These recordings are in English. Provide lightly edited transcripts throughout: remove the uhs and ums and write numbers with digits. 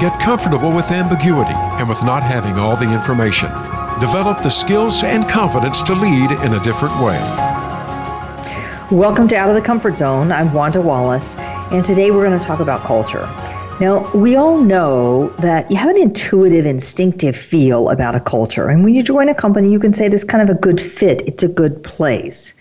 Get comfortable with ambiguity and with not having all the information. Develop the skills and confidence to lead in a different way. Welcome to Out of the Comfort Zone. I'm Wanda Wallace, and today we're going to talk about culture. Now, we all know that you have an intuitive, instinctive feel about a culture. And when you join a company, you can say this is kind of a good fit. It's a good place.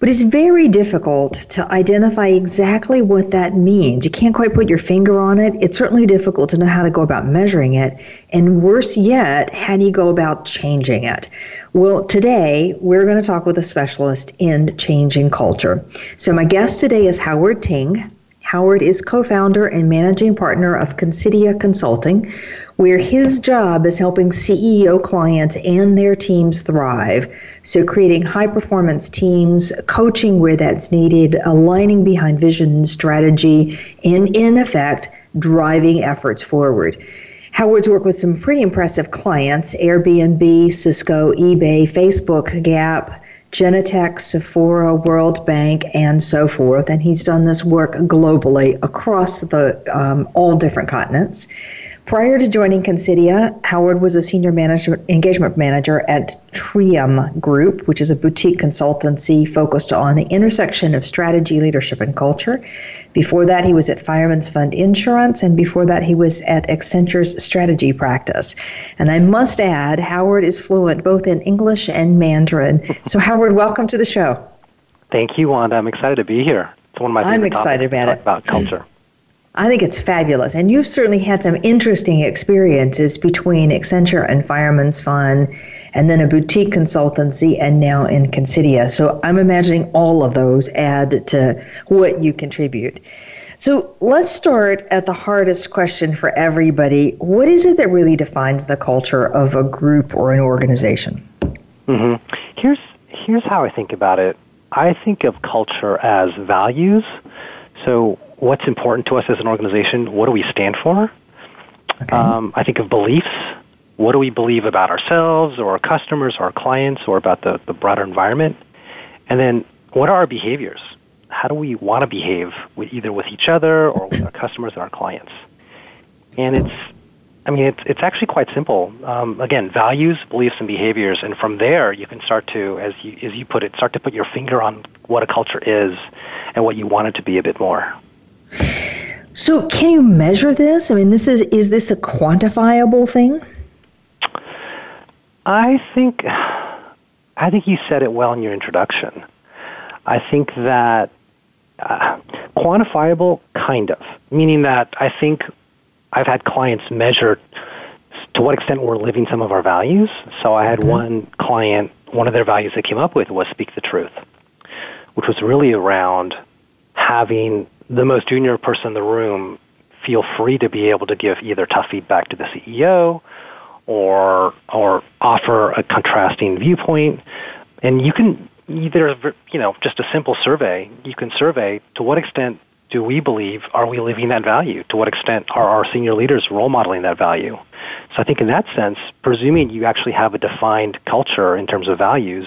But it's very difficult to identify exactly what that means. You can't quite put your finger on it. It's certainly difficult to know how to go about measuring it. And worse yet, how do you go about changing it? Well, today, we're going to talk with a specialist in changing culture. So my guest today is Howard Ting. Howard is co-founder and managing partner of Considia Consulting, where his job is helping CEO clients and their teams thrive. So creating high-performance teams, coaching where that's needed, aligning behind vision, strategy, and in effect, driving efforts forward. Howard's worked with some pretty impressive clients, Airbnb, Cisco, eBay, Facebook, Gap, Genentech, Sephora, World Bank, and so forth. And he's done this work globally across the all different continents. Prior to joining Considia, Howard was a senior engagement manager at Trium Group, which is a boutique consultancy focused on the intersection of strategy, leadership, and culture. Before that, he was at Fireman's Fund Insurance, and before that, he was at Accenture's strategy practice. And I must add, Howard is fluent both in English and Mandarin. So, Howard, welcome to the show. Thank you, Wanda. I'm excited to be here. It's one of my favorite topics about culture. I think it's fabulous. And you've certainly had some interesting experiences between Accenture and Fireman's Fund, and then a boutique consultancy, and now in Considia. So I'm imagining all of those add to what you contribute. So let's start at the hardest question for everybody. What is it that really defines the culture of a group or an organization? Mm-hmm. Here's how I think about it. I think of culture as values. So what's important to us as an organization? What do we stand for? Okay. I think of beliefs. What do we believe about ourselves or our customers or our clients or about the broader environment? And then what are our behaviors? How do we want to behave with either with each other or with our customers and our clients? And it's actually quite simple. Again, values, beliefs, and behaviors. And from there, you can start to, as you put it, start to put your finger on what a culture is and what you want it to be a bit more. So can you measure this? I mean, is this a quantifiable thing? I think you said it well in your introduction. I think that quantifiable, kind of, meaning that I think I've had clients measure to what extent we're living some of our values. So I had one client, one of their values they came up with was speak the truth, which was really around having the most junior person in the room feel free to be able to give either tough feedback to the CEO or offer a contrasting viewpoint. And you can either, just a simple survey, you can survey to what extent do we believe, are we living that value? To what extent are our senior leaders role modeling that value? So I think in that sense, presuming you actually have a defined culture in terms of values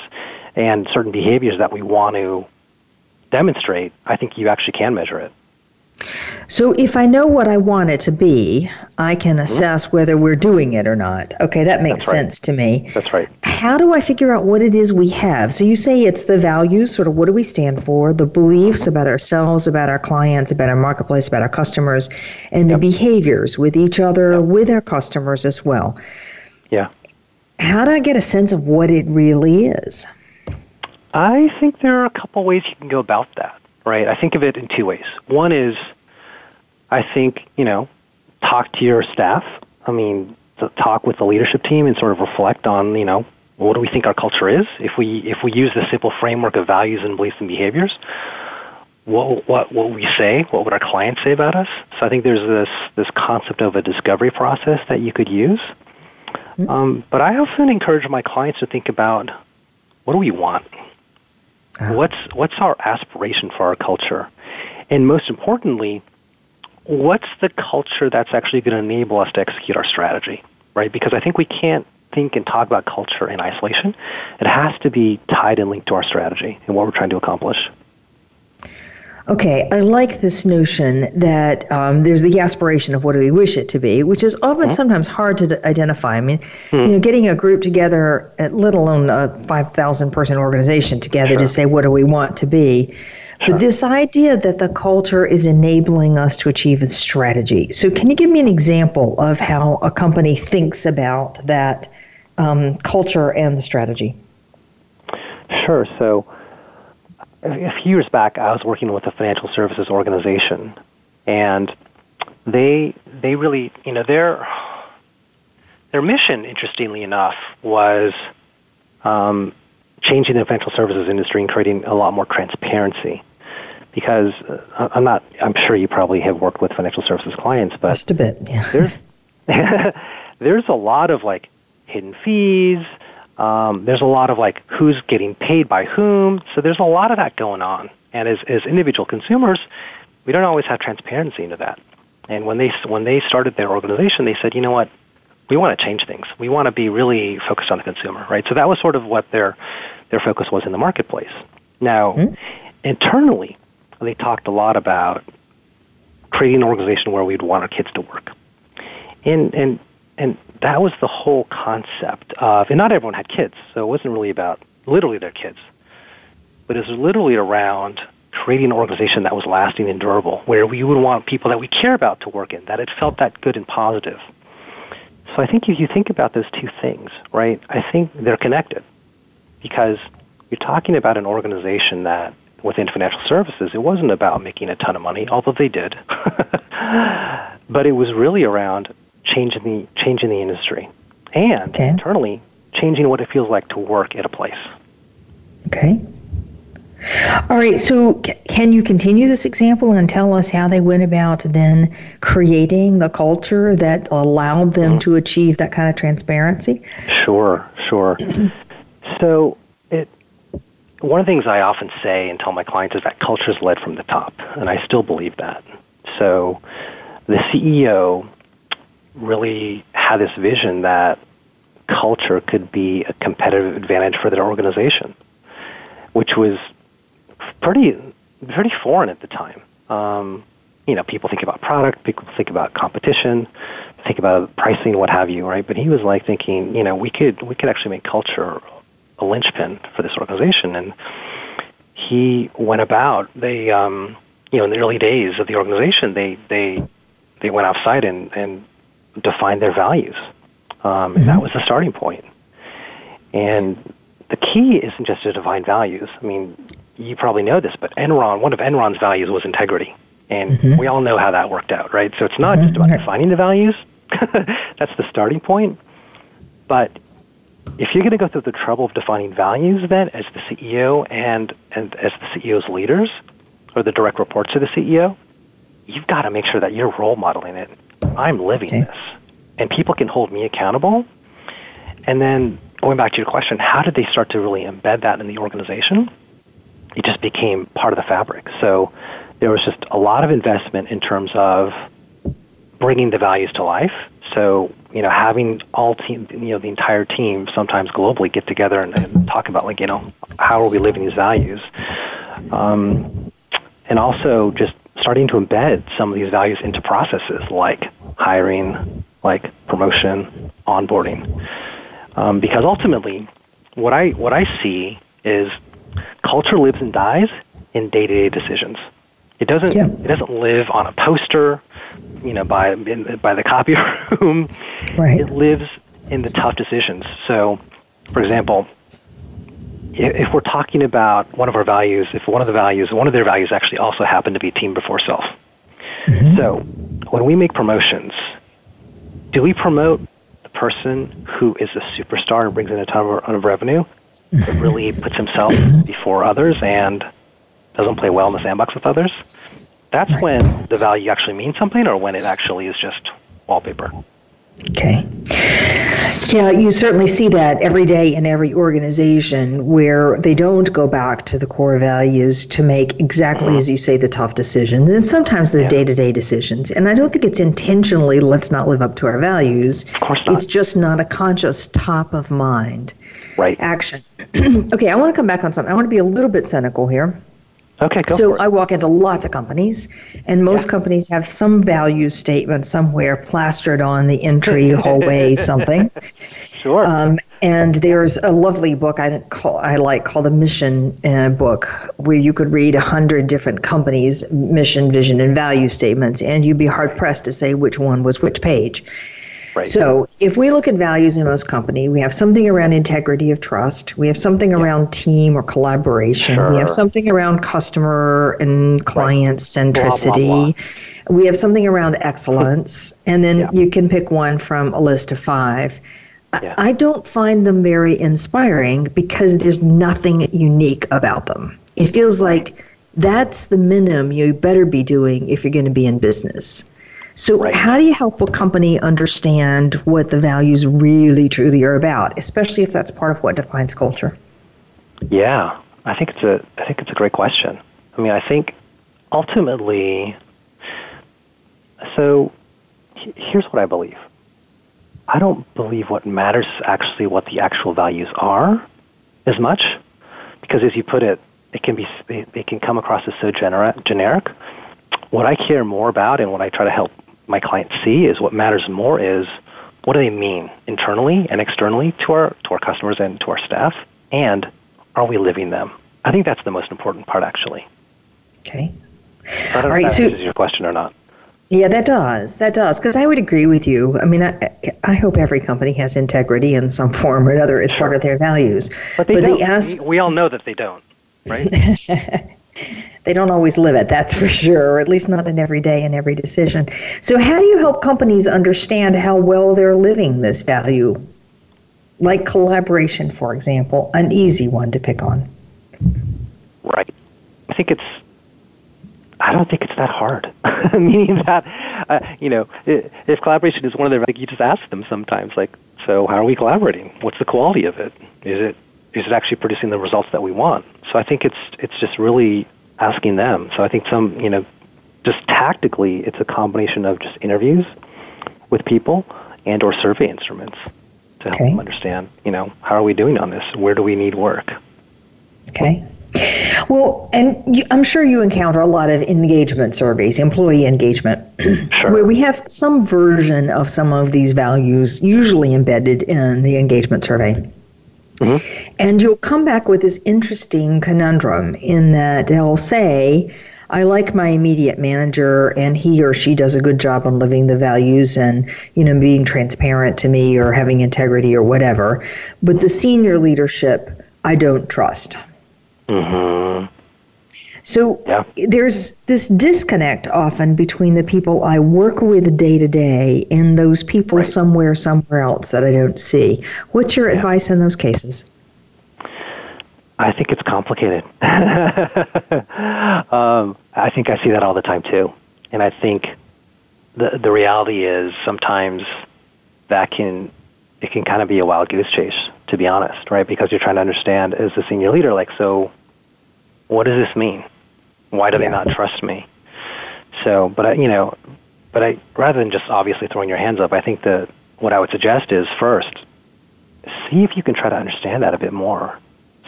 and certain behaviors that we want to demonstrate, I think you actually can measure it. So if I know what I want it to be, I can assess whether we're doing it or not. Okay, that makes sense to me. That's right. How do I figure out what it is we have? So you say it's the values, sort of what do we stand for, the beliefs about ourselves, about our clients, about our marketplace, about our customers, and the behaviors with each other, with our customers as well. Yeah. How do I get a sense of what it really is? I think there are a couple ways you can go about that, right? I think of it in two ways. One is, I think, talk to your staff. I mean, to talk with the leadership team and sort of reflect on, what do we think our culture is? If we use the simple framework of values and beliefs and behaviors, what would we say? What would our clients say about us? So I think there's this concept of a discovery process that you could use. But I often encourage my clients to think about, what do we want? What's our aspiration for our culture? And most importantly, what's the culture that's actually going to enable us to execute our strategy, right? Because I think we can't think and talk about culture in isolation. It has to be tied and linked to our strategy and what we're trying to accomplish. Okay, I like this notion that there's the aspiration of what do we wish it to be, which is often sometimes hard to identify. I mean, you know, getting a group together, let alone a 5,000-person organization together to say what do we want to be. But this idea that the culture is enabling us to achieve its strategy. So can you give me an example of how a company thinks about that culture and the strategy? Sure. So a few years back, I was working with a financial services organization, and they really, you know, their mission, interestingly enough, was changing the financial services industry and creating a lot more transparency. Because I'm sure you probably have worked with financial services clients, but just a bit. Yeah. There's a lot of like hidden fees. There's a lot of like who's getting paid by whom. So there's a lot of that going on. And as individual consumers, we don't always have transparency into that. And when they started their organization, they said, you know what, we want to change things. We want to be really focused on the consumer, right? So that was sort of what their focus was in the marketplace. Now, internally, they talked a lot about creating an organization where we'd want our kids to work. And that was the whole concept of, and not everyone had kids, so it wasn't really about literally their kids, but it was literally around creating an organization that was lasting and durable, where we would want people that we care about to work in, that it felt that good and positive. So I think if you think about those two things, right, I think they're connected, because you're talking about an organization that, within financial services, it wasn't about making a ton of money, although they did, but it was really around changing the industry, and internally changing what it feels like to work at a place. Okay. All right. So can you continue this example and tell us how they went about then creating the culture that allowed them to achieve that kind of transparency? Sure. So one of the things I often say and tell my clients is that culture is led from the top, and I still believe that. So the CEO really had this vision that culture could be a competitive advantage for their organization, which was pretty foreign at the time. You know, people think about product, people think about competition, think about pricing, what have you, right? But he was like thinking, you know, we could actually make culture a linchpin for this organization. And he went about, they, you know, in the early days of the organization, they went outside and defined their values. And that was the starting point. And the key isn't just to define values. I mean, you probably know this, but Enron, one of Enron's values was integrity. And we all know how that worked out, right? So it's not just about defining the values. That's the starting point. But if you're going to go through the trouble of defining values, then as the CEO and as the CEO's leaders or the direct reports to the CEO, you've got to make sure that you're role modeling it. I'm living this, and people can hold me accountable. And then going back to your question, how did they start to really embed that in the organization? It just became part of the fabric. So there was just a lot of investment in terms of bringing the values to life. So, you know, having all team, you know, the entire team sometimes globally get together and talk about, like, you know, how are we living these values? And also just starting to embed some of these values into processes like hiring, like promotion, onboarding. Because ultimately, what I see is culture lives and dies in day-to-day decisions. It doesn't live on a poster, you know, by the copy room. Right. It lives in the tough decisions. So, for example, if we're talking about one of our values, if one of their values actually also happened to be team before self. So, when we make promotions, do we promote the person who is a superstar and brings in a ton of revenue, but really puts himself before others and doesn't play well in the sandbox with others? That's when the value actually means something, or when it actually is just wallpaper. Okay. Yeah, you certainly see that every day in every organization where they don't go back to the core values to make exactly, as you say, the tough decisions, and sometimes the day-to-day decisions. And I don't think it's intentionally, let's not live up to our values. Of course not. It's just not a conscious top of mind action. Okay, I want to come back on something. I want to be a little bit cynical here. Okay, go for it. I walk into lots of companies, and most companies have some value statement somewhere plastered on the entry, hallway, something. Sure. And there's a lovely book I call the Mission book, where you could read 100 different companies' mission, vision, and value statements, and you'd be hard-pressed to say which one was which page. Right. So if we look at values in most company, we have something around integrity of trust. We have something around team or collaboration. Sure. We have something around customer and client centricity. Blah, blah, blah. We have something around excellence. And then you can pick one from a list of 5. Yeah. I don't find them very inspiring because there's nothing unique about them. It feels like that's the minimum you better be doing if you're going to be in business. So how do you help a company understand what the values really truly are about, especially if that's part of what defines culture? Yeah, I think it's a great question. I mean, I think ultimately, so here's what I believe. I don't believe what matters is actually what the actual values are as much, because as you put it, it can come across as so generic. What I care more about and what I try to help my clients see is what matters more is what do they mean internally and externally to our customers and to our staff, and are we living them? I think that's the most important part, actually. Okay. I don't know if that answers your question or not. Yeah, that does, because I would agree with you. I mean, I hope every company has integrity in some form or another as part of their values. But they ask. We all know that they don't, right? They don't always live it, that's for sure, or at least not in every day and every decision. So how do you help companies understand how well they're living this value? Like collaboration, for example, an easy one to pick on. Right. I don't think it's that hard. Meaning that, if collaboration is one of the, you just ask them sometimes, like, so how are we collaborating? What's the quality of it? Is it actually producing the results that we want? So I think it's just really asking them. So I think some, just tactically, it's a combination of just interviews with people and or survey instruments to help them understand, how are we doing on this? Where do we need work? Okay. Well, and I'm sure you encounter a lot of engagement surveys, employee engagement, where we have some version of some of these values usually embedded in the engagement survey. Mm-hmm. And you'll come back with this interesting conundrum in that they'll say, I like my immediate manager and he or she does a good job on living the values and, being transparent to me or having integrity or whatever. But the senior leadership, I don't trust. Mm-hmm. So there's this disconnect often between the people I work with day to day and those people somewhere else that I don't see. What's your advice in those cases? I think it's complicated. I think I see that all the time too. And I think the reality is sometimes it can kind of be a wild goose chase, to be honest, right? Because you're trying to understand as a senior leader, like, so what does this mean? Why do they not trust me? So, but rather than just obviously throwing your hands up, I think that what I would suggest is first, see if you can try to understand that a bit more.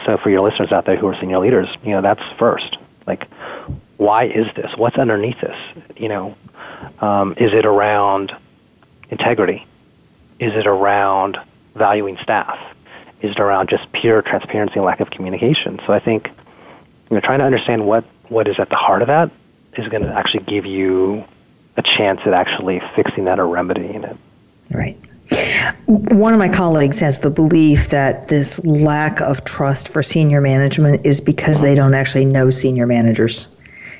So for your listeners out there who are senior leaders, that's first. Like, why is this? What's underneath this? Is it around integrity? Is it around valuing staff? Is it around just pure transparency and lack of communication? So I think trying to understand what is at the heart of that is going to actually give you a chance at actually fixing that or remedying it. Right. One of my colleagues has the belief that this lack of trust for senior management is because they don't actually know senior managers.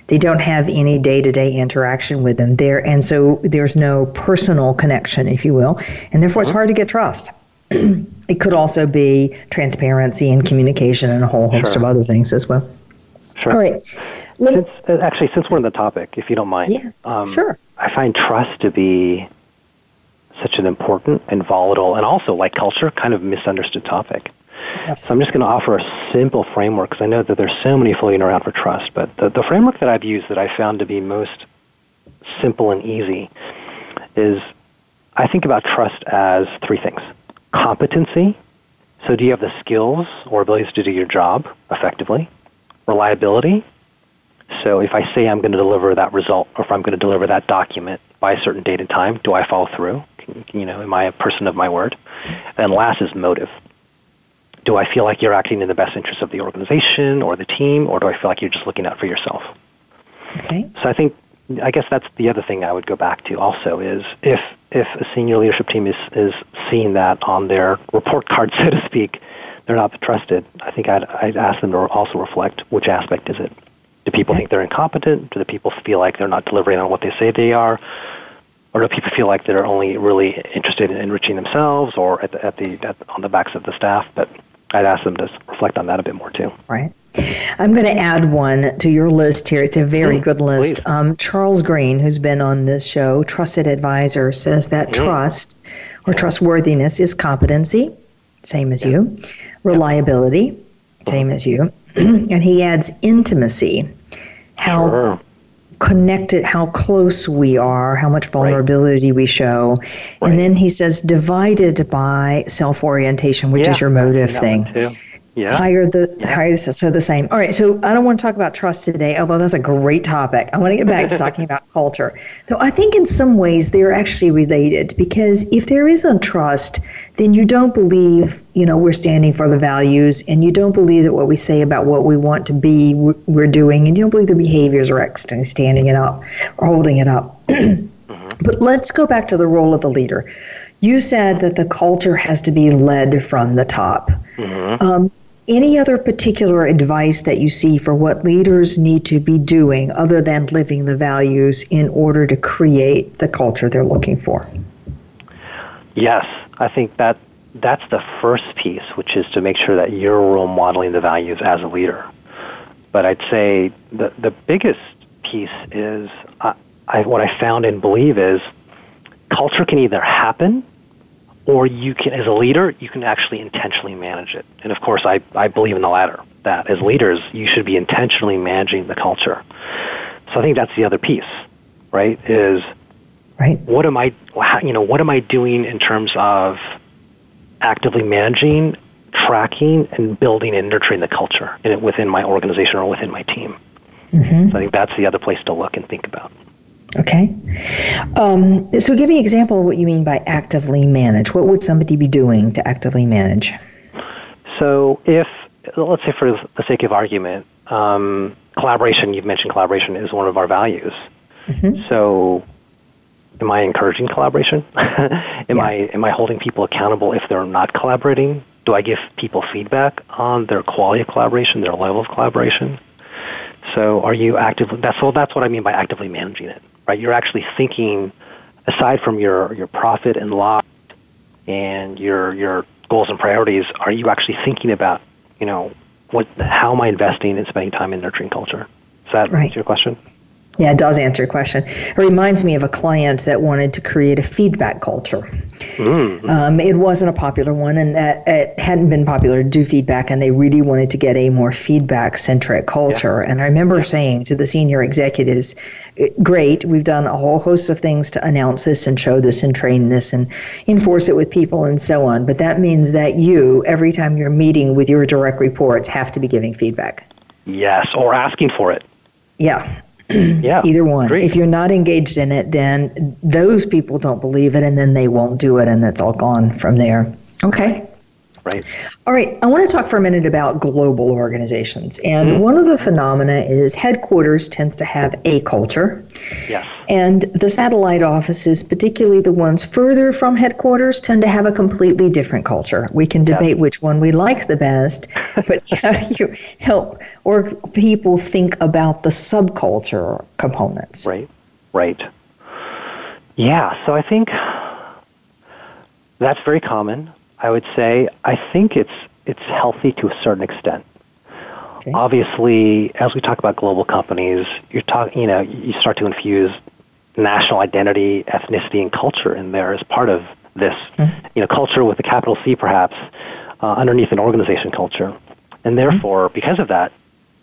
They don't have any day-to-day interaction with them there, and so there's no personal connection, if you will, and therefore it's hard to get trust. It could also be transparency and communication and a whole host of other things as well. Sure. All right. Since we're on the topic, if you don't mind, I find trust to be such an important and volatile and also, like culture, kind of misunderstood topic. Yes. So I'm just going to offer a simple framework because I know that there's so many floating around for trust. But the framework that I've used that I found to be most simple and easy is I think about trust as three things. Competency. So do you have the skills or abilities to do your job effectively? Reliability. So if I say I'm going to deliver that result or if I'm going to deliver that document by a certain date and time, do I follow through? Am I a person of my word? And last is motive. Do I feel like you're acting in the best interest of the organization or the team, or do I feel like you're just looking out for yourself? Okay. So I guess that's the other thing I would go back to also is if a senior leadership team is seeing that on their report card, so to speak, they're not trusted, I think I'd ask them to also reflect which aspect is it. Do people think they're incompetent? Do the people feel like they're not delivering on what they say they are? Or do people feel like they're only really interested in enriching themselves or on the backs of the staff? But I'd ask them to reflect on that a bit more too. Right. I'm going to add one to your list here. It's a very good list. Charles Green, who's been on this show, Trusted Advisor, says that trust or trustworthiness is competency, same as you, reliability, same as you, and he adds intimacy, how connected, how close we are, how much vulnerability we show. Right. And then he says divided by self-orientation, which is your motive thing. Yeah. So the same. All right, so I don't want to talk about trust today, although that's a great topic. I want to get back to talking about culture. Though I think in some ways they're actually related, because if there isn't trust, then you don't believe, we're standing for the values, and you don't believe that what we say about what we want to be, we're doing, and you don't believe the behaviors are actually standing it up or holding it up. But let's go back to the role of the leader. You said that the culture has to be led from the top. Any other particular advice that you see for what leaders need to be doing other than living the values in order to create the culture they're looking for? Yes, I think that's the first piece, which is to make sure that you're role modeling the values as a leader. But I'd say the biggest piece is what I found and believe is culture can either happen or you can, as a leader, you can actually intentionally manage it. And of course, I believe in the latter, that as leaders, you should be intentionally managing the culture. So I think that's the other piece, right? Is what am I doing in terms of actively managing, tracking, and building and nurturing the culture within my organization or within my team? So I think that's the other place to look and think about. Okay. So give me an example of what you mean by actively manage. What would somebody be doing to actively manage? So if, let's say for the sake of argument, collaboration, you've mentioned collaboration is one of our values. So am I encouraging collaboration? Am I holding people accountable if they're not collaborating? Do I give people feedback on their quality of collaboration, their level of collaboration? So are you actively, that's what I mean by actively managing it. Right, you're actually thinking, aside from your profit and loss and your goals and priorities, are you actually thinking about, how am I investing and spending time in nurturing culture? Does that answer your question? Yeah, it does answer your question. It reminds me of a client that wanted to create a feedback culture. It wasn't a popular one, and that it hadn't been popular to do feedback, and they really wanted to get a more feedback-centric culture. And I remember saying to the senior executives, great, we've done a whole host of things to announce this and show this and train this and enforce it with people and so on, but that means that you, every time you're meeting with your direct reports, have to be giving feedback. Yes, or asking for it. Yeah. Either one. Great. If you're not engaged in it, then those people don't believe it, and then they won't do it, and it's all gone from there. Okay. Right. All right. I want to talk for a minute about global organizations. And one of the phenomena is headquarters tends to have a culture. Yes. And the satellite offices, particularly the ones further from headquarters, tend to have a completely different culture. We can debate which one we like the best, but how do you help or people think about the subculture components? Right. Yeah. So I think that's very common. I would say I think it's healthy to a certain extent. Okay. Obviously, as we talk about global companies, you start to infuse national identity, ethnicity, and culture in there as part of this, culture with a capital C perhaps, underneath an organization culture. And therefore, because of that,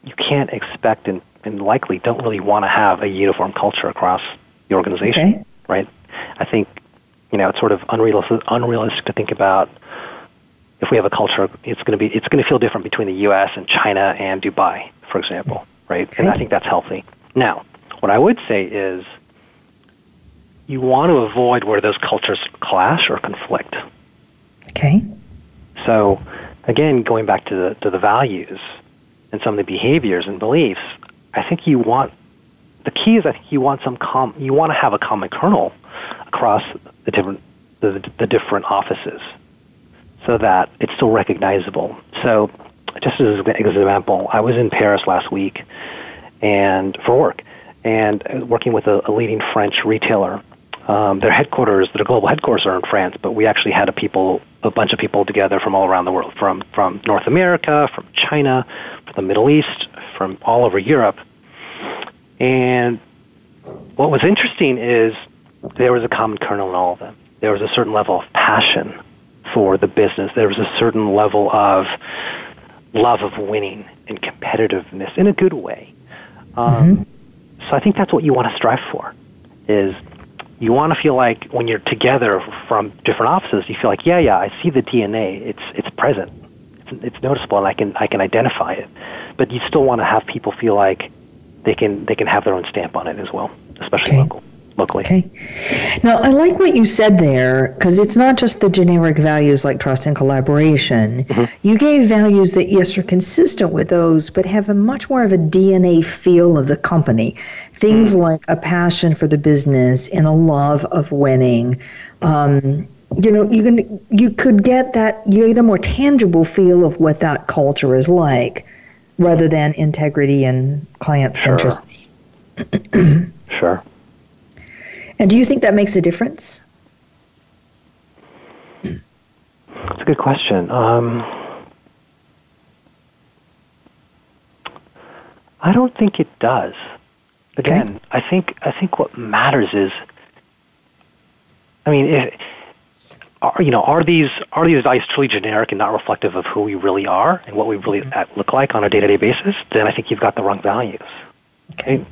you can't expect and likely don't really want to have a uniform culture across the organization, right? I think, it's sort of unrealistic to think about if we have a culture, it's going to feel different between the U.S. and China and Dubai, for example, right? And I think that's healthy. Now, what I would say is you want to avoid where those cultures clash or conflict. Okay. So, again, going back to the values and some of the behaviors and beliefs, I think you want to have a common kernel across the different offices, so that it's still recognizable. So, just as an example, I was in Paris last week, and for work, and working with a leading French retailer. Their global headquarters are in France, but we actually had a bunch of people together from all around the world, from North America, from China, from the Middle East, from all over Europe. And what was interesting is there was a common kernel in all of them. There was a certain level of passion for the business. There was a certain level of love of winning and competitiveness in a good way. So I think that's what you want to strive for, is you want to feel like when you're together from different offices, you feel like, I see the DNA. It's present. It's noticeable, and I can identify it. But you still want to have people feel like they can have their own stamp on it as well, especially locally. Okay. Now, I like what you said there, because it's not just the generic values like trust and collaboration. You gave values that, yes, are consistent with those, but have a much more of a DNA feel of the company. Things like a passion for the business and a love of winning. You get a more tangible feel of what that culture is like, rather than integrity and client centricity. Sure. And do you think that makes a difference? That's a good question. I don't think it does. Again, okay. I think what matters is, are these values truly generic and not reflective of who we really are and what we really look like on a day-to-day basis? Then I think you've got the wrong values. Okay.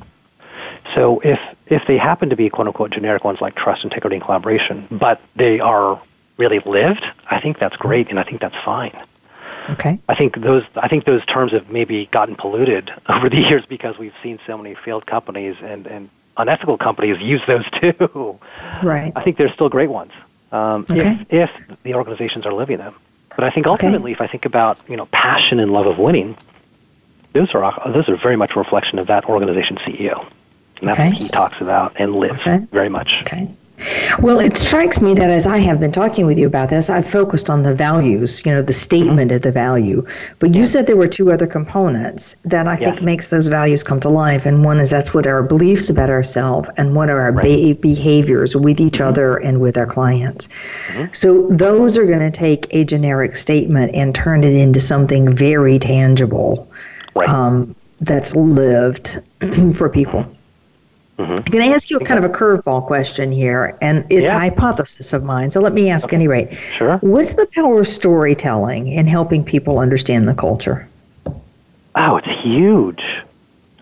So if they happen to be quote-unquote generic ones like trust, integrity, and collaboration, but they are really lived, I think that's great, and I think that's fine. Okay. I think those terms have maybe gotten polluted over the years because we've seen so many failed companies and unethical companies use those too. Right. I think they're still great ones if the organizations are living them. But I think ultimately, if I think about passion and love of winning, those are very much a reflection of that organization CEO. And that's what he talks about and lives very much. Okay. Well, it strikes me that as I have been talking with you about this, I've focused on the values, the statement of the value. But you said there were two other components that I think makes those values come to life. And one is that's what our beliefs about ourselves and what are our behaviors with each other and with our clients. So those are going to take a generic statement and turn it into something very tangible that's lived for people. I'm going to ask you kind of a curveball question here, and it's a hypothesis of mine, so let me ask anyway. Sure. What's the power of storytelling in helping people understand the culture? Oh, it's huge.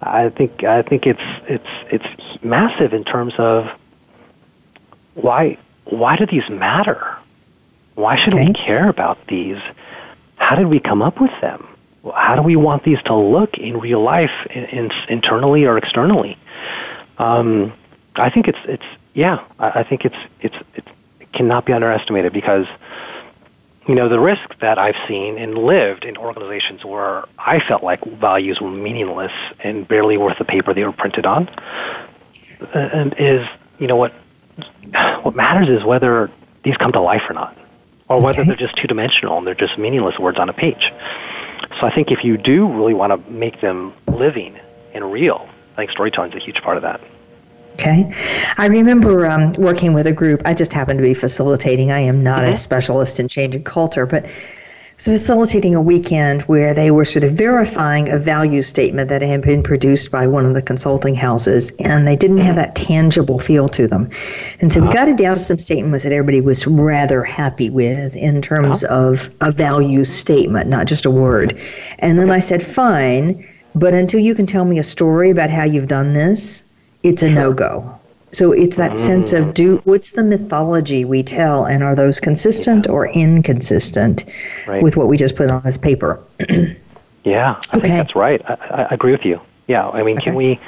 I think it's massive in terms of why do these matter? Why should we care about these? How did we come up with them? How do we want these to look in real life, internally or externally? I think it cannot be underestimated because, the risk that I've seen and lived in organizations where I felt like values were meaningless and barely worth the paper they were printed on, and is, what matters is whether these come to life or not, or whether they're just two-dimensional and they're just meaningless words on a page. So I think if you do really want to make them living and real, I think storytelling is a huge part of that. Okay. I remember working with a group. I just happened to be facilitating. I am not a specialist in changing culture, but facilitating a weekend where they were sort of verifying a value statement that had been produced by one of the consulting houses, and they didn't have that tangible feel to them. And so we got it down to some statements that everybody was rather happy with in terms of a value statement, not just a word. And then I said, fine, but until you can tell me a story about how you've done this, it's a no-go. So it's that sense of what's the mythology we tell, and are those consistent or inconsistent with what we just put on this paper? I think that's right. I agree with you. Yeah, I mean, can we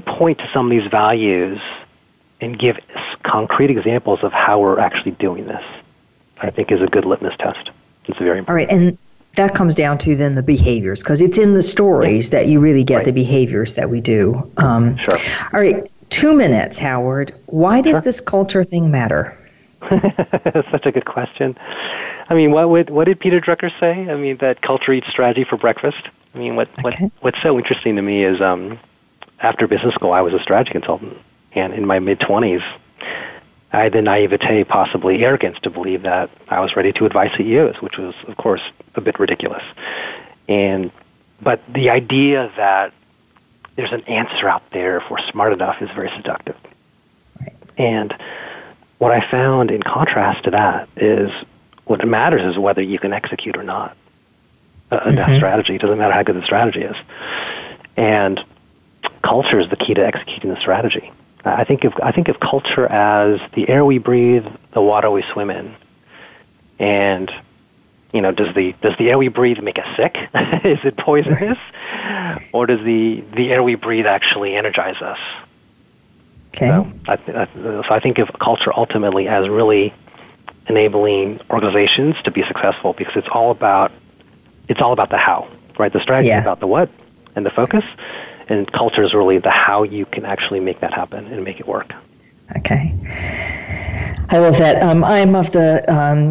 point to some of these values and give concrete examples of how we're actually doing this? I think is a good litmus test. It's very important. All right, and that comes down to then the behaviors, because it's in the stories that you really get the behaviors that we do. All right. 2 minutes, Howard. Why does this culture thing matter? That's such a good question. I mean, what did Peter Drucker say? I mean, that culture eats strategy for breakfast. I mean, what's so interesting to me is after business school, I was a strategy consultant. And in my mid-20s, I had the naivete, possibly arrogance, to believe that I was ready to advise CEOs, which was, of course, a bit ridiculous. But the idea that there's an answer out there if we're smart enough is very seductive. Right. And what I found in contrast to that is what matters is whether you can execute or not. That strategy, it doesn't matter how good the strategy is. And culture is the key to executing the strategy. I think of culture as the air we breathe, the water we swim in. And you know, does the air we breathe make us sick? Is it poisonous? Or does the air we breathe actually energize us? Okay. So I think of culture ultimately as really enabling organizations to be successful, because it's all about the how, right? The strategy is about the what and the focus, and culture is really the how you can actually make that happen and make it work. Okay. I love that. I'm of the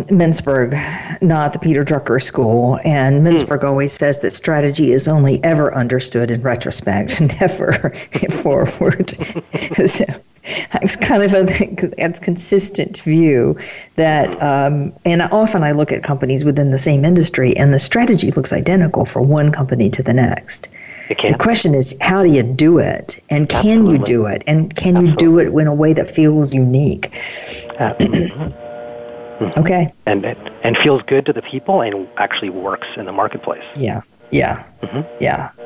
Mintzberg, not the Peter Drucker school, and Mintzberg always says that strategy is only ever understood in retrospect, never forward. So it's kind of a consistent view that, and often I look at companies within the same industry, and the strategy looks identical for one company to the next. The question is, how do you do it? And can you do it? And can you do it in a way that feels unique? Okay. And feels good to the people and actually works in the marketplace. Yeah.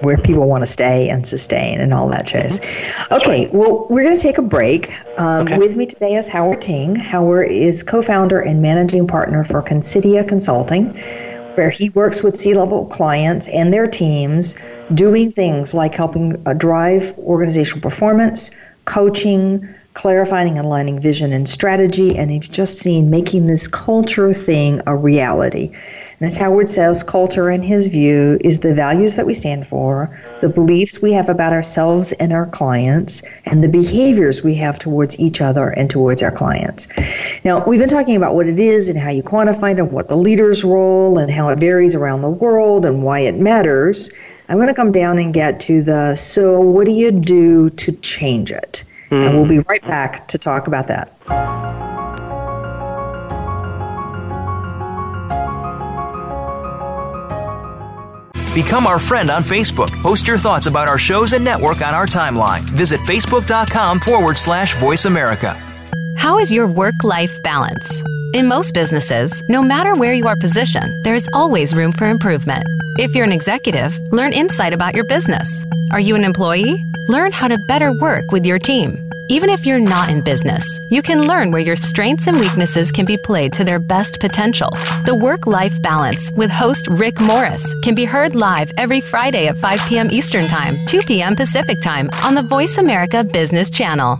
Where people want to stay and sustain and all that jazz. Okay, well, we're going to take a break. With me today is Howard Ting. Howard is co-founder and managing partner for Considia Consulting, where he works with C-level clients and their teams doing things like helping drive organizational performance, coaching, clarifying and aligning vision and strategy, and he's just seen making this culture thing a reality. And as Howard says, culture, in his view, is the values that we stand for, the beliefs we have about ourselves and our clients, and the behaviors we have towards each other and towards our clients. Now, we've been talking about what it is and how you quantify it and what the leader's role and how it varies around the world and why it matters. I'm going to come down and get to the, so what do you do to change it? And we'll be right back to talk about that. Become our friend on Facebook. Post your thoughts about our shows and network on our timeline. Visit Facebook.com/Voice America. How is your work-life balance? In most businesses, no matter where you are positioned, there is always room for improvement. If you're an executive, learn insight about your business. Are you an employee? Learn how to better work with your team. Even if you're not in business, you can learn where your strengths and weaknesses can be played to their best potential. The Work-Life Balance with host Rick Morris can be heard live every Friday at 5 p.m. Eastern Time, 2 p.m. Pacific Time on the Voice America Business Channel.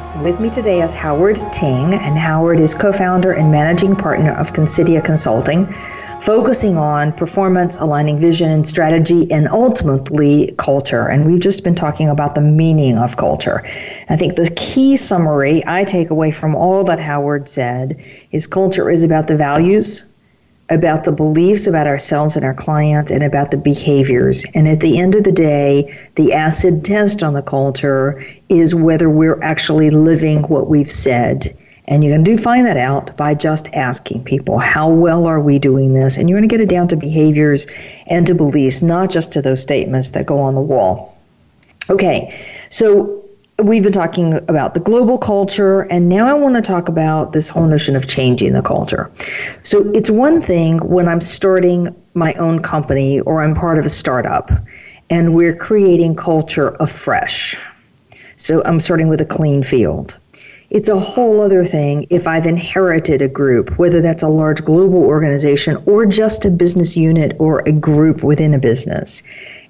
With me today is Howard Ting, and Howard is co-founder and managing partner of Considia Consulting, focusing on performance, aligning vision and strategy, and ultimately culture. And we've just been talking about the meaning of culture. I think the key summary I take away from all that Howard said is culture is about the values, about the beliefs about ourselves and our clients, and about the behaviors. And at the end of the day, the acid test on the culture is whether we're actually living what we've said. And you're going to find that out by just asking people, how well are we doing this? And you're going to get it down to behaviors and to beliefs, not just to those statements that go on the wall. Okay, so we've been talking about the global culture, and now I want to talk about this whole notion of changing the culture. So it's one thing when I'm starting my own company or I'm part of a startup and we're creating culture afresh. So I'm starting with a clean field. It's a whole other thing if I've inherited a group, whether that's a large global organization or just a business unit or a group within a business.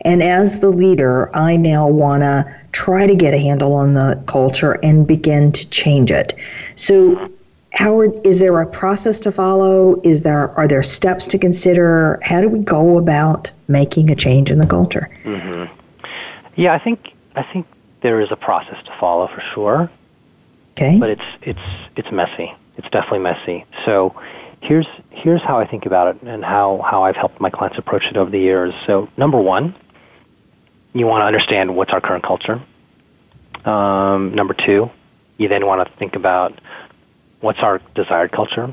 And as the leader, I now want to try to get a handle on the culture and begin to change it. So, Howard, is there a process to follow? Are there steps to consider? How do we go about making a change in the culture? Mm-hmm. Yeah, I think there is a process to follow for sure. Okay. But it's messy. It's definitely messy. So here's how I think about it and how I've helped my clients approach it over the years. So number one, you want to understand what's our current culture. Number two, you then want to think about what's our desired culture,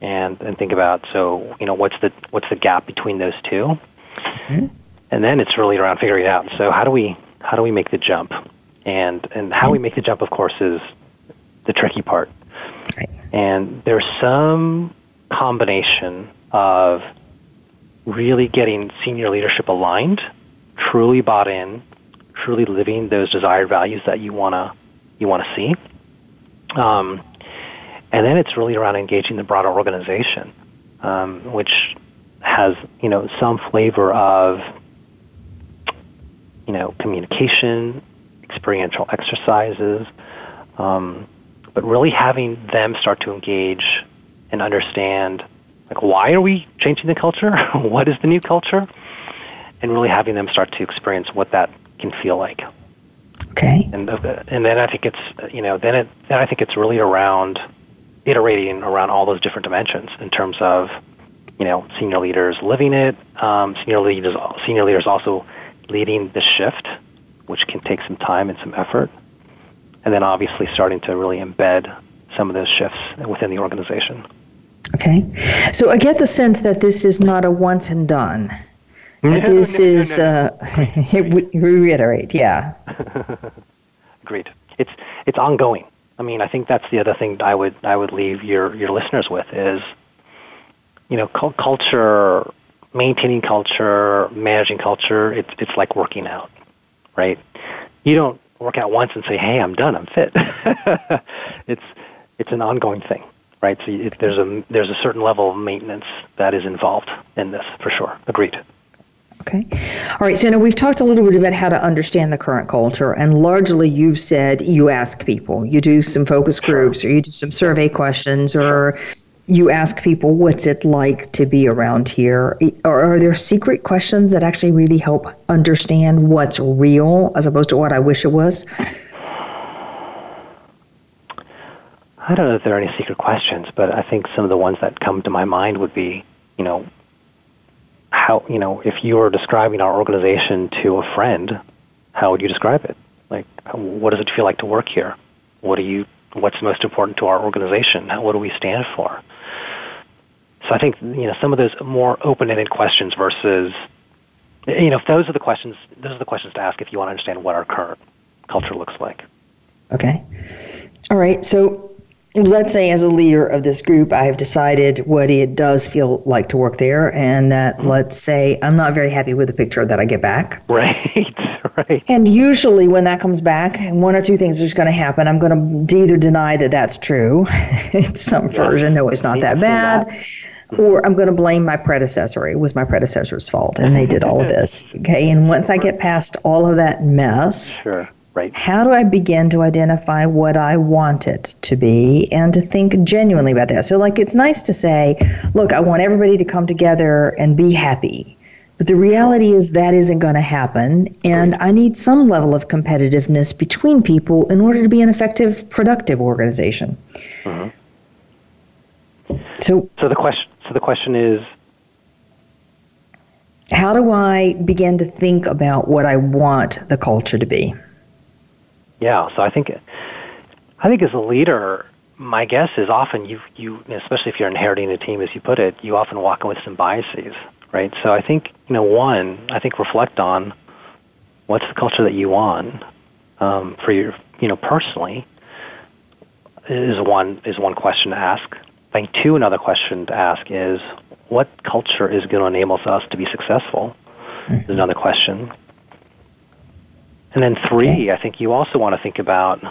and think about, so, you know, what's the gap between those two, mm-hmm. and then it's really around figuring it out. So how do we make the jump, and how we make the jump, of course, is the tricky part. Right. And there's some combination of really getting senior leadership aligned, truly bought in, truly living those desired values that you wanna see, and then it's really around engaging the broader organization, which has some flavor of communication, experiential exercises, but really having them start to engage and understand, like, why are we changing the culture? What is the new culture? And really having them start to experience what that can feel like. Okay. And then I think it's then I think it's really around iterating around all those different dimensions in terms of senior leaders living it, senior leaders also leading the shift, which can take some time and some effort, and then obviously starting to really embed some of those shifts within the organization. Okay, so I get the sense that this is not a once and done. Reiterate, yeah. Agreed. It's ongoing. I mean, I think that's the other thing I would leave your listeners with is, culture, maintaining culture, managing culture. It's like working out, right? You don't work out once and say, "Hey, I'm done. I'm fit." It's an ongoing thing, right? So there's a certain level of maintenance that is involved in this for sure. Agreed. Okay. All right. So now we've talked a little bit about how to understand the current culture, and largely you've said you ask people. You do some focus groups, or you do some survey questions, or you ask people, what's it like to be around here? Or are there secret questions that actually really help understand what's real as opposed to what I wish it was? I don't know if there are any secret questions, but I think some of the ones that come to my mind would be, how, if you were describing our organization to a friend, how would you describe it? Like, what does it feel like to work here? What's most important to our organization? What do we stand for? So I think, some of those more open-ended questions versus, if those are the questions to ask if you want to understand what our current culture looks like. Okay. All right. So let's say as a leader of this group, I have decided what it does feel like to work there, and that, let's say, I'm not very happy with the picture that I get back. Right, right. And usually when that comes back, one or two things are going to happen. I'm going to either deny that that's true, it's some version, no, it's not that bad, or I'm going to blame my predecessor. It was my predecessor's fault, and they did all of this. Okay, and once I get past all of that mess... Sure. Right. How do I begin to identify what I want it to be and to think genuinely about that? So, like, it's nice to say, look, I want everybody to come together and be happy. But the reality is that isn't going to happen. And I need some level of competitiveness between people in order to be an effective, productive organization. Mm-hmm. So the question is, how do I begin to think about what I want the culture to be? Yeah, so I think as a leader, my guess is often you especially if you're inheriting a team, as you put it, you often walk in with some biases, right? So I think, I think reflect on what's the culture that you want for your, personally is one question to ask. I think two, another question to ask is what culture is going to enable us to be successful? Is another question. And then three, okay. I think you also want to think about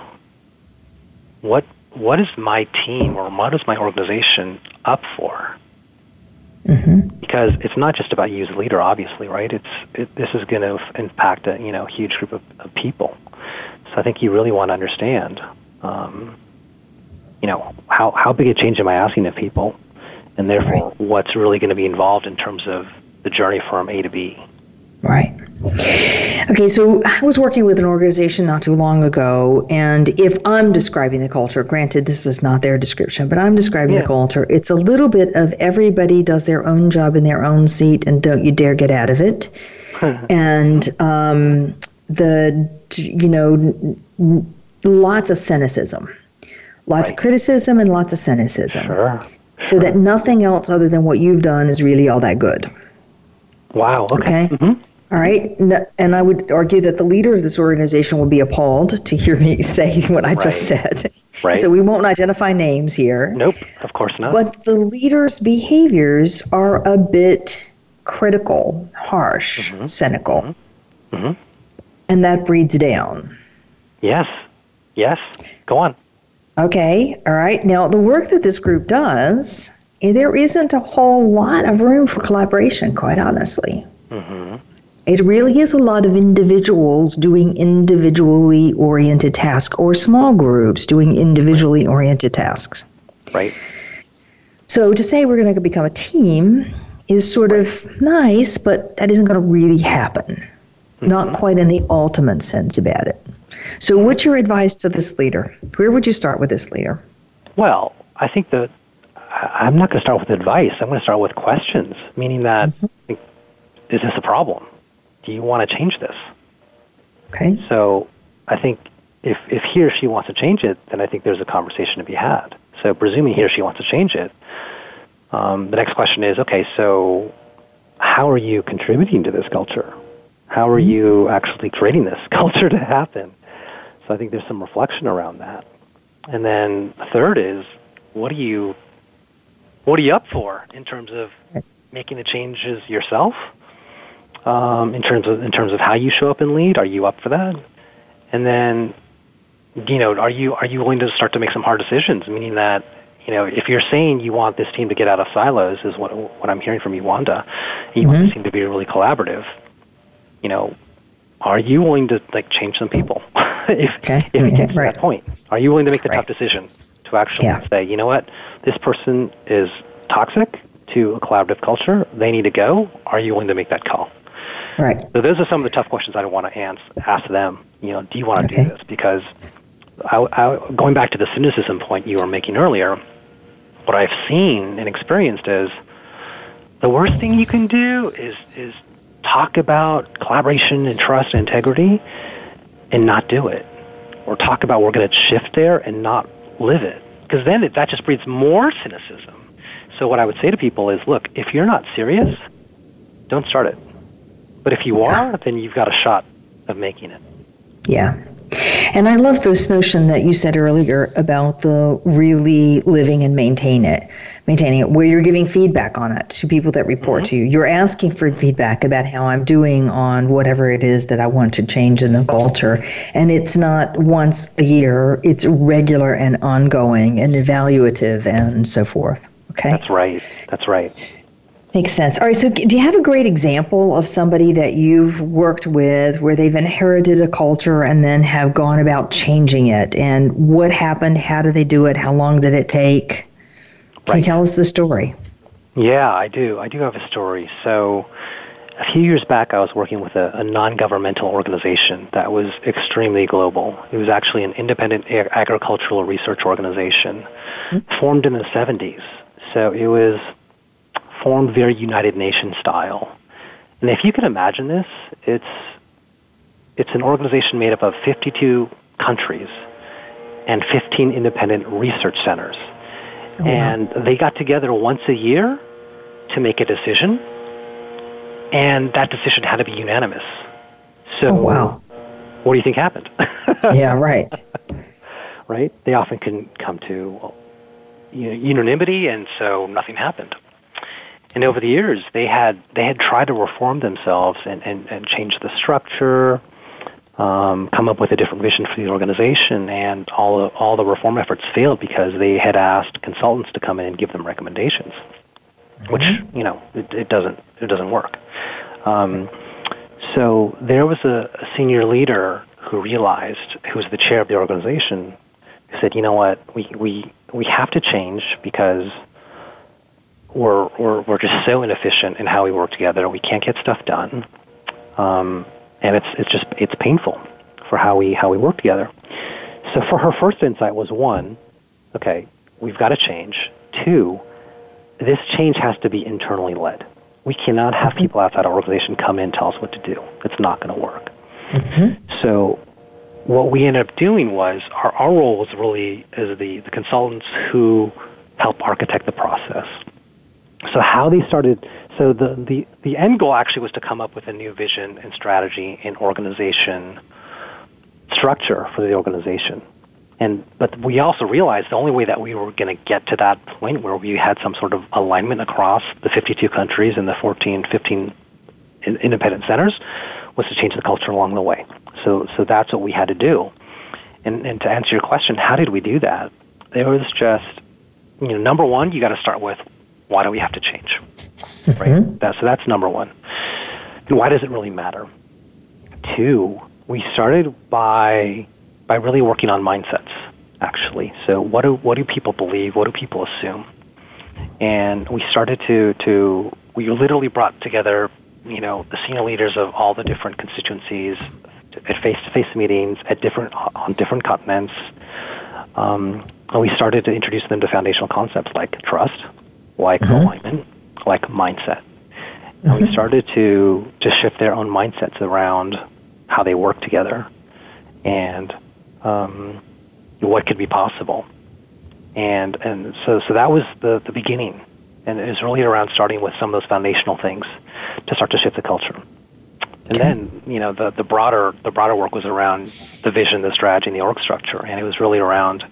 what is my team or what is my organization up for? Mm-hmm. Because it's not just about you as a leader, obviously, right? This is going to impact a huge group of people. So I think you really want to understand, how big a change am I asking of people, and therefore right. what's really going to be involved in terms of the journey from A to B. Right. Okay, so I was working with an organization not too long ago, and if I'm describing the culture, granted this is not their description, but I'm describing the culture, it's a little bit of everybody does their own job in their own seat and don't you dare get out of it. And lots of cynicism, lots of criticism and lots of cynicism. Sure. So that nothing else other than what you've done is really all that good. Wow. Okay. Mm-hmm. All right. No, and I would argue that the leader of this organization would be appalled to hear me say what I just said. Right. So we won't identify names here. Nope. Of course not. But the leader's behaviors are a bit critical, harsh, cynical. Mm-hmm. And that breeds down. Yes. Yes. Go on. Okay. All right. Now, the work that this group does... there isn't a whole lot of room for collaboration, quite honestly. Mm-hmm. It really is a lot of individuals doing individually oriented tasks or small groups doing individually oriented tasks. Right. So to say we're going to become a team is sort of nice, but that isn't going to really happen. Mm-hmm. Not quite in the ultimate sense about it. So what's your advice to this leader? Where would you start with this leader? Well, I think I'm not going to start with advice. I'm going to start with questions, meaning that is this a problem? Do you want to change this? Okay. So I think if he or she wants to change it, then I think there's a conversation to be had. So presuming he or she wants to change it, the next question is, okay, so how are you contributing to this culture? How are you actually creating this culture to happen? So I think there's some reflection around that. And then third is, what are you up for in terms of making the changes yourself? In terms of how you show up and lead, are you up for that? And then, are you willing to start to make some hard decisions? Meaning that, if you're saying you want this team to get out of silos, is what I'm hearing from you, Wanda, and you want this team to be really collaborative. Are you willing to change some people? If it gets to that point, are you willing to make the tough decision? To actually say, you know what, this person is toxic to a collaborative culture. They need to go. Are you willing to make that call? Right. So those are some of the tough questions I want to ask them. Do you want to do this? Because I, going back to the cynicism point you were making earlier, what I've seen and experienced is the worst thing you can do is talk about collaboration and trust and integrity and not do it, or talk about we're going to shift there and not live it, because then that just breeds more cynicism. So what I would say to people is, look, if you're not serious, don't start it. But if you are, then you've got a shot of making it. Yeah. And I love this notion that you said earlier about the really living and maintaining it, where you're giving feedback on it to people that report to you. You're asking for feedback about how I'm doing on whatever it is that I want to change in the culture. And it's not once a year, it's regular and ongoing and evaluative and so forth. Okay. That's right. Makes sense. All right, so do you have a great example of somebody that you've worked with where they've inherited a culture and then have gone about changing it? And what happened? How did they do it? How long did it take? Can you tell us the story? Yeah, I do have a story. So a few years back, I was working with a non-governmental organization that was extremely global. It was actually an independent agricultural research organization formed in the 70s. So it was formed very United Nations style. And if you can imagine this, it's an organization made up of 52 countries and 15 independent research centers. Oh, wow. And they got together once a year to make a decision, and that decision had to be unanimous. So, what do you think happened? Yeah, right. Right? They often can come to unanimity, and so nothing happened. And over the years, they had tried to reform themselves and change the structure, come up with a different vision for the organization, and all the reform efforts failed because they had asked consultants to come in and give them recommendations, which it doesn't work. So there was a senior leader who was the chair of the organization, who said, "You know what, we have to change because we're just so inefficient in how we work together. We can't get stuff done, and it's painful for how we work together." So for her, first insight was, 1, okay, we've got to change. 2, this change has to be internally led. We cannot have people outside our organization come in and tell us what to do. It's not going to work. So what we ended up doing was our role was really as the consultants who help architect the process. So how they started, so the end goal actually was to come up with a new vision and strategy and organization structure for the organization. But we also realized the only way that we were going to get to that point where we had some sort of alignment across the 52 countries and the 15 independent centers was to change the culture along the way. So that's what we had to do. And to answer your question, how did we do that? There was just, number one, you got to start with, why do we have to change? Right? So that's number one. And why does it really matter? 2, we started by really working on mindsets, actually. So what do people believe? What do people assume? And we started we literally brought together, the senior leaders of all the different constituencies at face-to-face meetings on different continents. And we started to introduce them to foundational concepts like trust, like alignment, like mindset. And we started to shift their own mindsets around how they work together and what could be possible. And so that was the beginning. And it was really around starting with some of those foundational things to start to shift the culture. And then, the broader work was around the vision, the strategy, and the org structure. And it was really around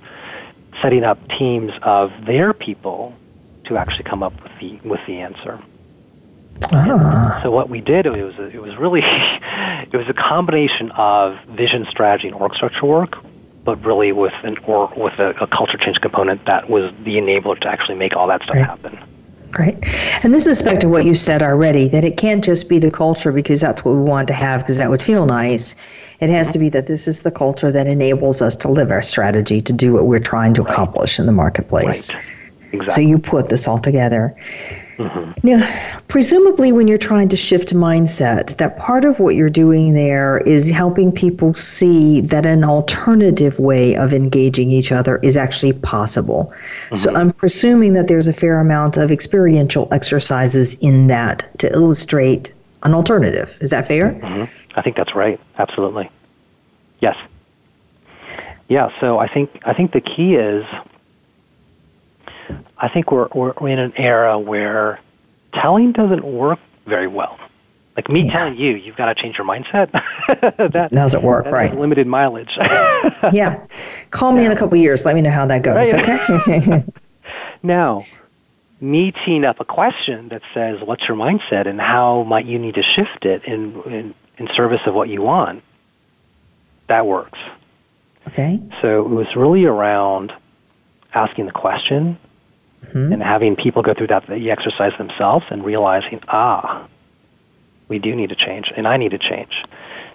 setting up teams of their people to actually come up with the answer. So what we did, it was a combination of vision, strategy, and org structure work, but really with a culture change component that was the enabler to actually make all that stuff happen. Great. And this is back to what you said already, that it can't just be the culture because that's what we want to have because that would feel nice. It has to be that this is the culture that enables us to live our strategy, to do what we're trying to accomplish in the marketplace. Right. Exactly. So you put this all together. Now, presumably when you're trying to shift mindset, that part of what you're doing there is helping people see that an alternative way of engaging each other is actually possible. So I'm presuming that there's a fair amount of experiential exercises in that to illustrate an alternative. Is that fair? I think that's right. Absolutely. Yes. Yeah, so I think the key is, I think we're in an era where telling doesn't work very well. Like me telling you, you've got to change your mindset. That doesn't work, right? Limited mileage. Call me in a couple of years. Let me know how that goes, okay? Now, me teeing up a question that says, what's your mindset and how might you need to shift it in service of what you want? That works. Okay. So it was really around asking the question and having people go through that the exercise themselves and realizing, we do need to change, and I need to change.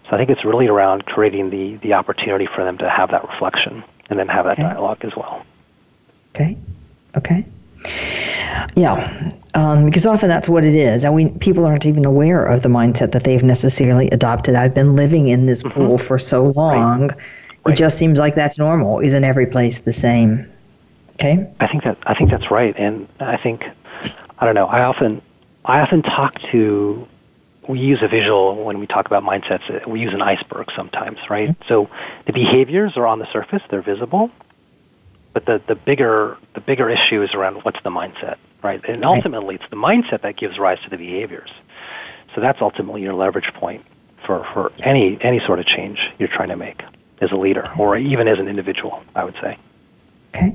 So I think it's really around creating the opportunity for them to have that reflection and then have that dialogue as well. Okay. Yeah, because often that's what it is. And people aren't even aware of the mindset that they've necessarily adopted. I've been living in this pool for so long. It just seems like that's normal. Isn't every place the same? Okay? I think that's right. And I often talk to... We use a visual when we talk about mindsets. We use an iceberg sometimes, right? Mm-hmm. So the behaviors are on the surface; they're visible, but the bigger issue is around what's the mindset, right? And ultimately, it's the mindset that gives rise to the behaviors. So that's ultimately your leverage point for any sort of change you're trying to make as a leader or even as an individual, I would say. Okay.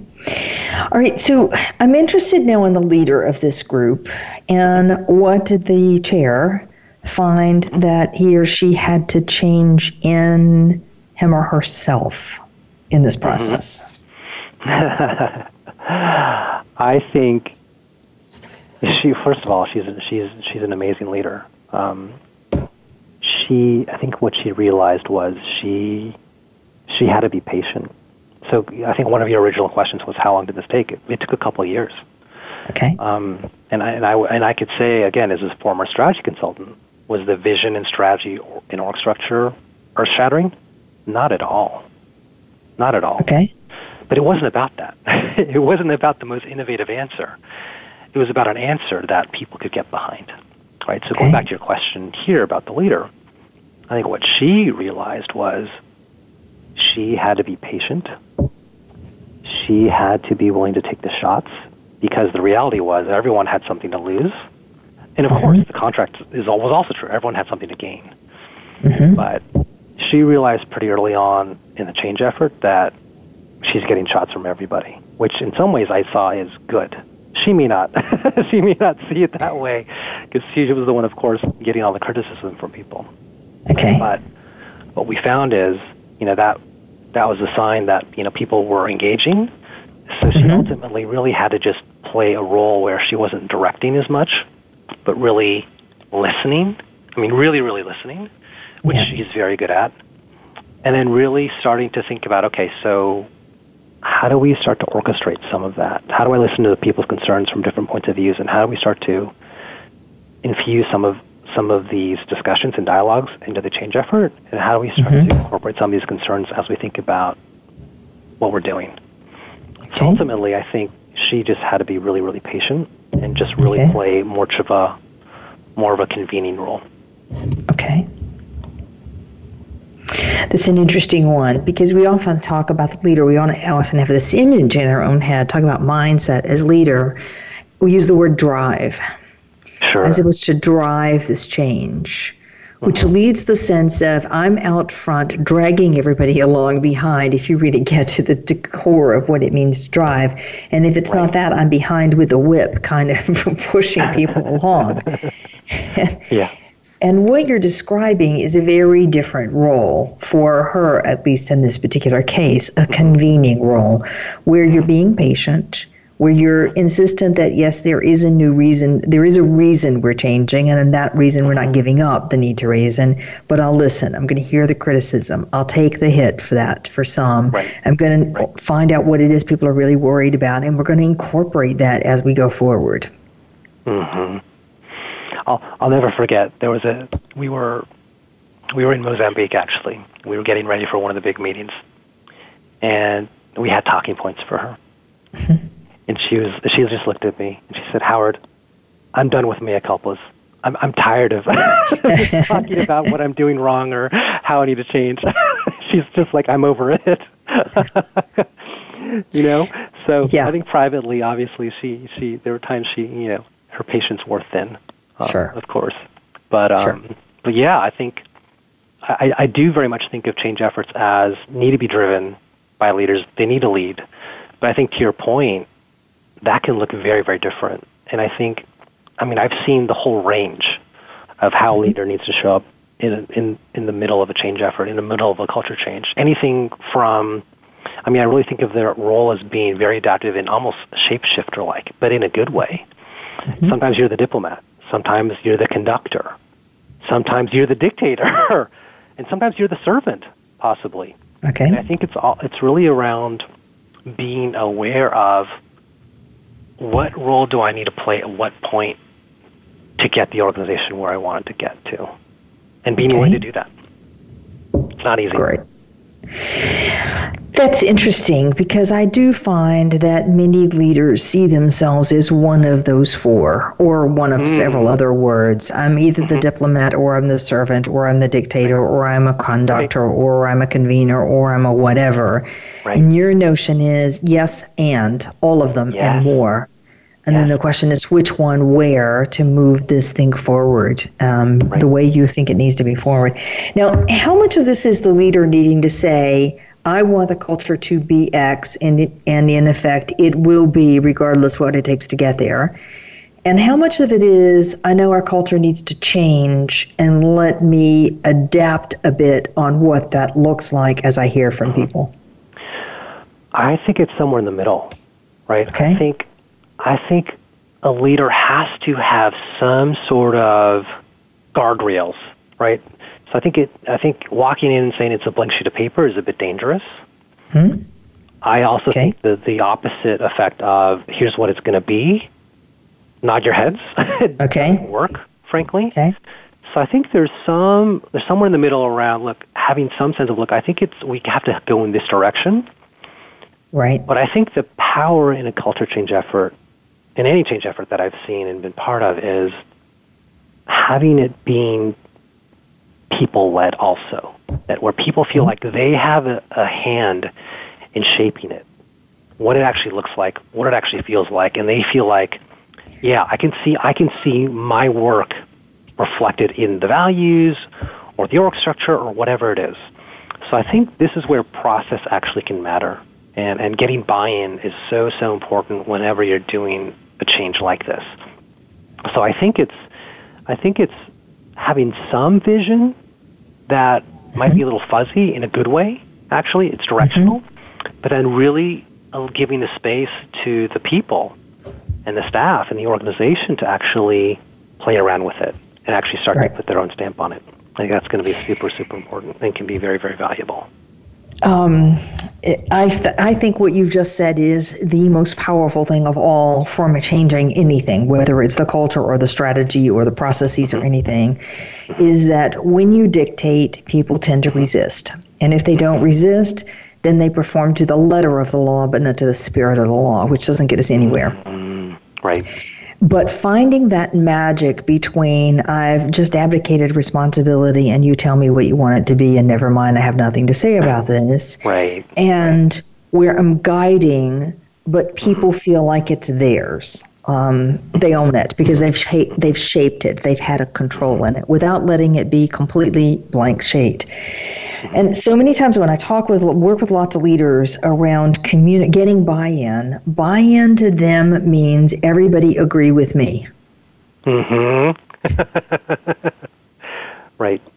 All right. So I'm interested now in the leader of this group, and what did the chair find that he or she had to change in him or herself in this process? I think she's an amazing leader. I think what she realized was she had to be patient. So I think one of your original questions was how long did this take? It took a couple of years. Okay. And I could say again, as a former strategy consultant, was the vision and strategy in org structure earth-shattering? Not at all. Not at all. Okay. But it wasn't about that. It wasn't about the most innovative answer. It was about an answer that people could get behind, right? So going back to your question here about the leader, I think what she realized was she had to be patient. She had to be willing to take the shots because the reality was everyone had something to lose. And, of course, the contract was also true. Everyone had something to gain. Mm-hmm. But she realized pretty early on in the change effort that she's getting shots from everybody, which in some ways I saw is good. She may not see it that way because she was the one, of course, getting all the criticism from people. Okay. But what we found is, that was a sign that, people were engaging. So she ultimately really had to just play a role where she wasn't directing as much, but really listening. I mean, really, really listening, which she's very good at. And then really starting to think about, okay, so how do we start to orchestrate some of that? How do I listen to the people's concerns from different points of views? And how do we start to infuse some of these discussions and dialogues into the change effort? And how do we start to incorporate some of these concerns as we think about what we're doing? Okay. So ultimately, I think she just had to be really, really patient and just really play more of a convening role. Okay. That's an interesting one because we often talk about the leader. We often have this image in our own head, talking about mindset as leader. We use the word drive. Sure. As it was to drive this change, which leads the sense of I'm out front dragging everybody along behind if you really get to the core of what it means to drive. And if it's not that, I'm behind with a whip, kind of pushing people along. And what you're describing is a very different role for her, at least in this particular case, a convening role where you're being patient, where you're insistent that, yes, there is a reason we're changing, and in that reason we're not giving up the need to reason, but I'll listen. I'm going to hear the criticism. I'll take the hit for that, for some. Right. I'm going to find out what it is people are really worried about, and we're going to incorporate that as we go forward. Mm-hmm. I'll never forget, we were in Mozambique, actually. We were getting ready for one of the big meetings, and we had talking points for her. Mm-hmm. And she just looked at me and she said, Howard, I'm done with mea culpas. I'm tired of talking about what I'm doing wrong or how I need to change. She's just like, I'm over it. So I think privately, obviously, there were times her patience wore thin, of course. But yeah, I think I do very much think of change efforts as need to be driven by leaders. They need to lead. But I think to your point, that can look very, very different. And I think, I mean, I've seen the whole range of how a leader needs to show up in the middle of a change effort, in the middle of a culture change. Anything from, I mean, I really think of their role as being very adaptive and almost shapeshifter-like, but in a good way. Mm-hmm. Sometimes you're the diplomat. Sometimes you're the conductor. Sometimes you're the dictator. And sometimes you're the servant, possibly. Okay. And I think it's really around being aware of what role do I need to play at what point to get the organization where I want it to get to, and being willing to do that. It's not easy. Great. That's interesting, because I do find that many leaders see themselves as one of those four, or one of several other words. I'm either the diplomat, or I'm the servant, or I'm the dictator, or I'm a conductor, or I'm a convener, or I'm a whatever. Right. And your notion is yes, and all of them and more. And then the question is which one, where to move this thing forward, the way you think it needs to be forward. Now, how much of this is the leader needing to say, I want the culture to be X, and in effect, it will be regardless what it takes to get there? And how much of it is, I know our culture needs to change, and let me adapt a bit on what that looks like as I hear from people? I think it's somewhere in the middle, right? Okay. I think a leader has to have some sort of guardrails, right? So I think walking in and saying it's a blank sheet of paper is a bit dangerous. I also think that the opposite effect of here's what it's going to be, nod your heads, doesn't work, frankly. So I think there's somewhere in the middle around having some sense of I think we have to go in this direction. Right. But I think the power in a culture change effort, in any change effort that I've seen and been part of, is having it being people-led also, that where people feel like they have a hand in shaping it, what it actually looks like, what it actually feels like, and they feel like, yeah, I can see my work reflected in the values or the org structure or whatever it is. So I think this is where process actually can matter. And getting buy-in is so, so important whenever you're doing a change like this. So I think it's having some vision that might be a little fuzzy in a good way. Actually, it's directional, but then really giving the space to the people and the staff and the organization to actually play around with it and actually start to put their own stamp on it. I think that's going to be super, super important and can be very, very valuable. I think what you've just said is the most powerful thing of all from changing anything, whether it's the culture or the strategy or the processes or anything, is that when you dictate, people tend to resist. And if they don't resist, then they perform to the letter of the law, but not to the spirit of the law, which doesn't get us anywhere. Right. But finding that magic between I've just abdicated responsibility and you tell me what you want it to be and never mind, I have nothing to say about this. Right. And where I'm guiding, but people feel like it's theirs. They own it because they've shaped it. They've had a control in it without letting it be completely blank slate. And so many times when I work with lots of leaders around getting buy-in to them means everybody agree with me. Right.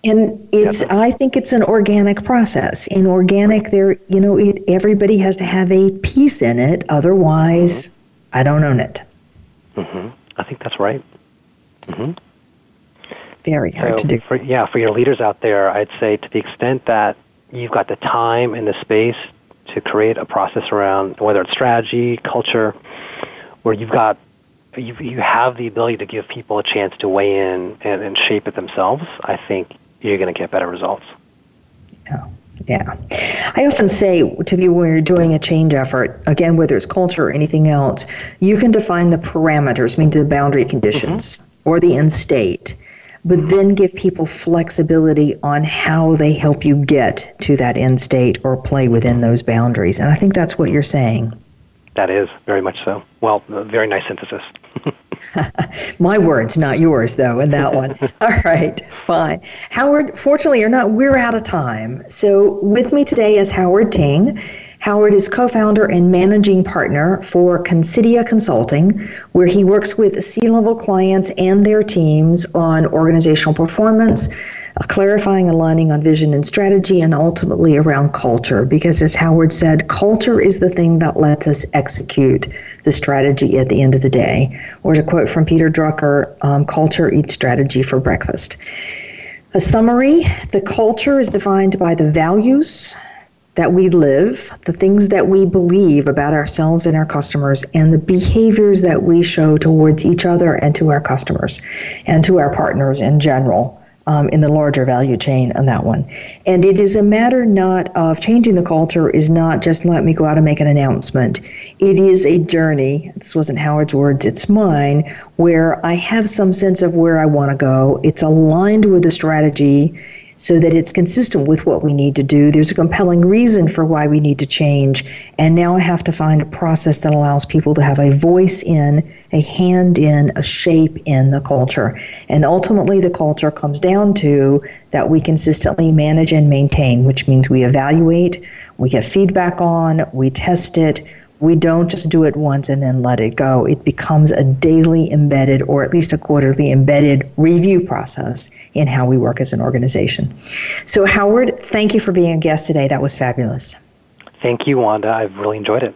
And it's I think it's an organic process. In organic, everybody has to have a piece in it. Otherwise, I don't own it. I think that's right. Very hard to do. For your leaders out there, I'd say to the extent that you've got the time and the space to create a process around whether it's strategy, culture, where you have the ability to give people a chance to weigh in and shape it themselves, I think you're going to get better results. Yeah. I often say to people when you're doing a change effort, again, whether it's culture or anything else, you can define the parameters, meaning the boundary conditions or the end state, but then give people flexibility on how they help you get to that end state or play within those boundaries. And I think that's what you're saying. That is very much so. Well, very nice synthesis. My words, not yours, though, in that one. All right, fine. Howard, fortunately or not, we're out of time. So with me today is Howard Ting. Howard is co-founder and managing partner for Considia Consulting, where he works with C-level clients and their teams on organizational performance, clarifying, aligning on vision and strategy, and ultimately around culture. Because as Howard said, culture is the thing that lets us execute the strategy at the end of the day. Or to quote from Peter Drucker, culture eats strategy for breakfast. A summary, the culture is defined by the values that we live, the things that we believe about ourselves and our customers, and the behaviors that we show towards each other and to our customers and to our partners in general, in the larger value chain on that one. And it is a matter not of changing the culture is not just let me go out and make an announcement. It is a journey. This wasn't Howard's words, it's mine, where I have some sense of where I want to go. It's aligned with the strategy so that it's consistent with what we need to do. There's a compelling reason for why we need to change. And now I have to find a process that allows people to have a voice in, a hand in, a shape in the culture. And ultimately, the culture comes down to that we consistently manage and maintain, which means we evaluate, we get feedback on, we test it. We don't just do it once and then let it go. It becomes a daily embedded, or at least a quarterly embedded, review process in how we work as an organization. So Howard, thank you for being a guest today. That was fabulous. Thank you, Wanda. I've really enjoyed it.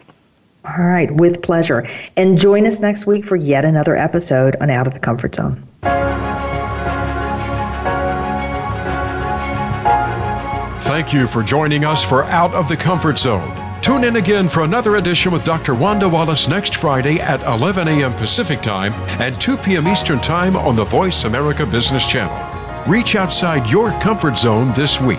All right, with pleasure. And join us next week for yet another episode on Out of the Comfort Zone. Thank you for joining us for Out of the Comfort Zone. Tune in again for another edition with Dr. Wanda Wallace next Friday at 11 a.m. Pacific Time and 2 p.m. Eastern Time on the Voice America Business Channel. Reach outside your comfort zone this week.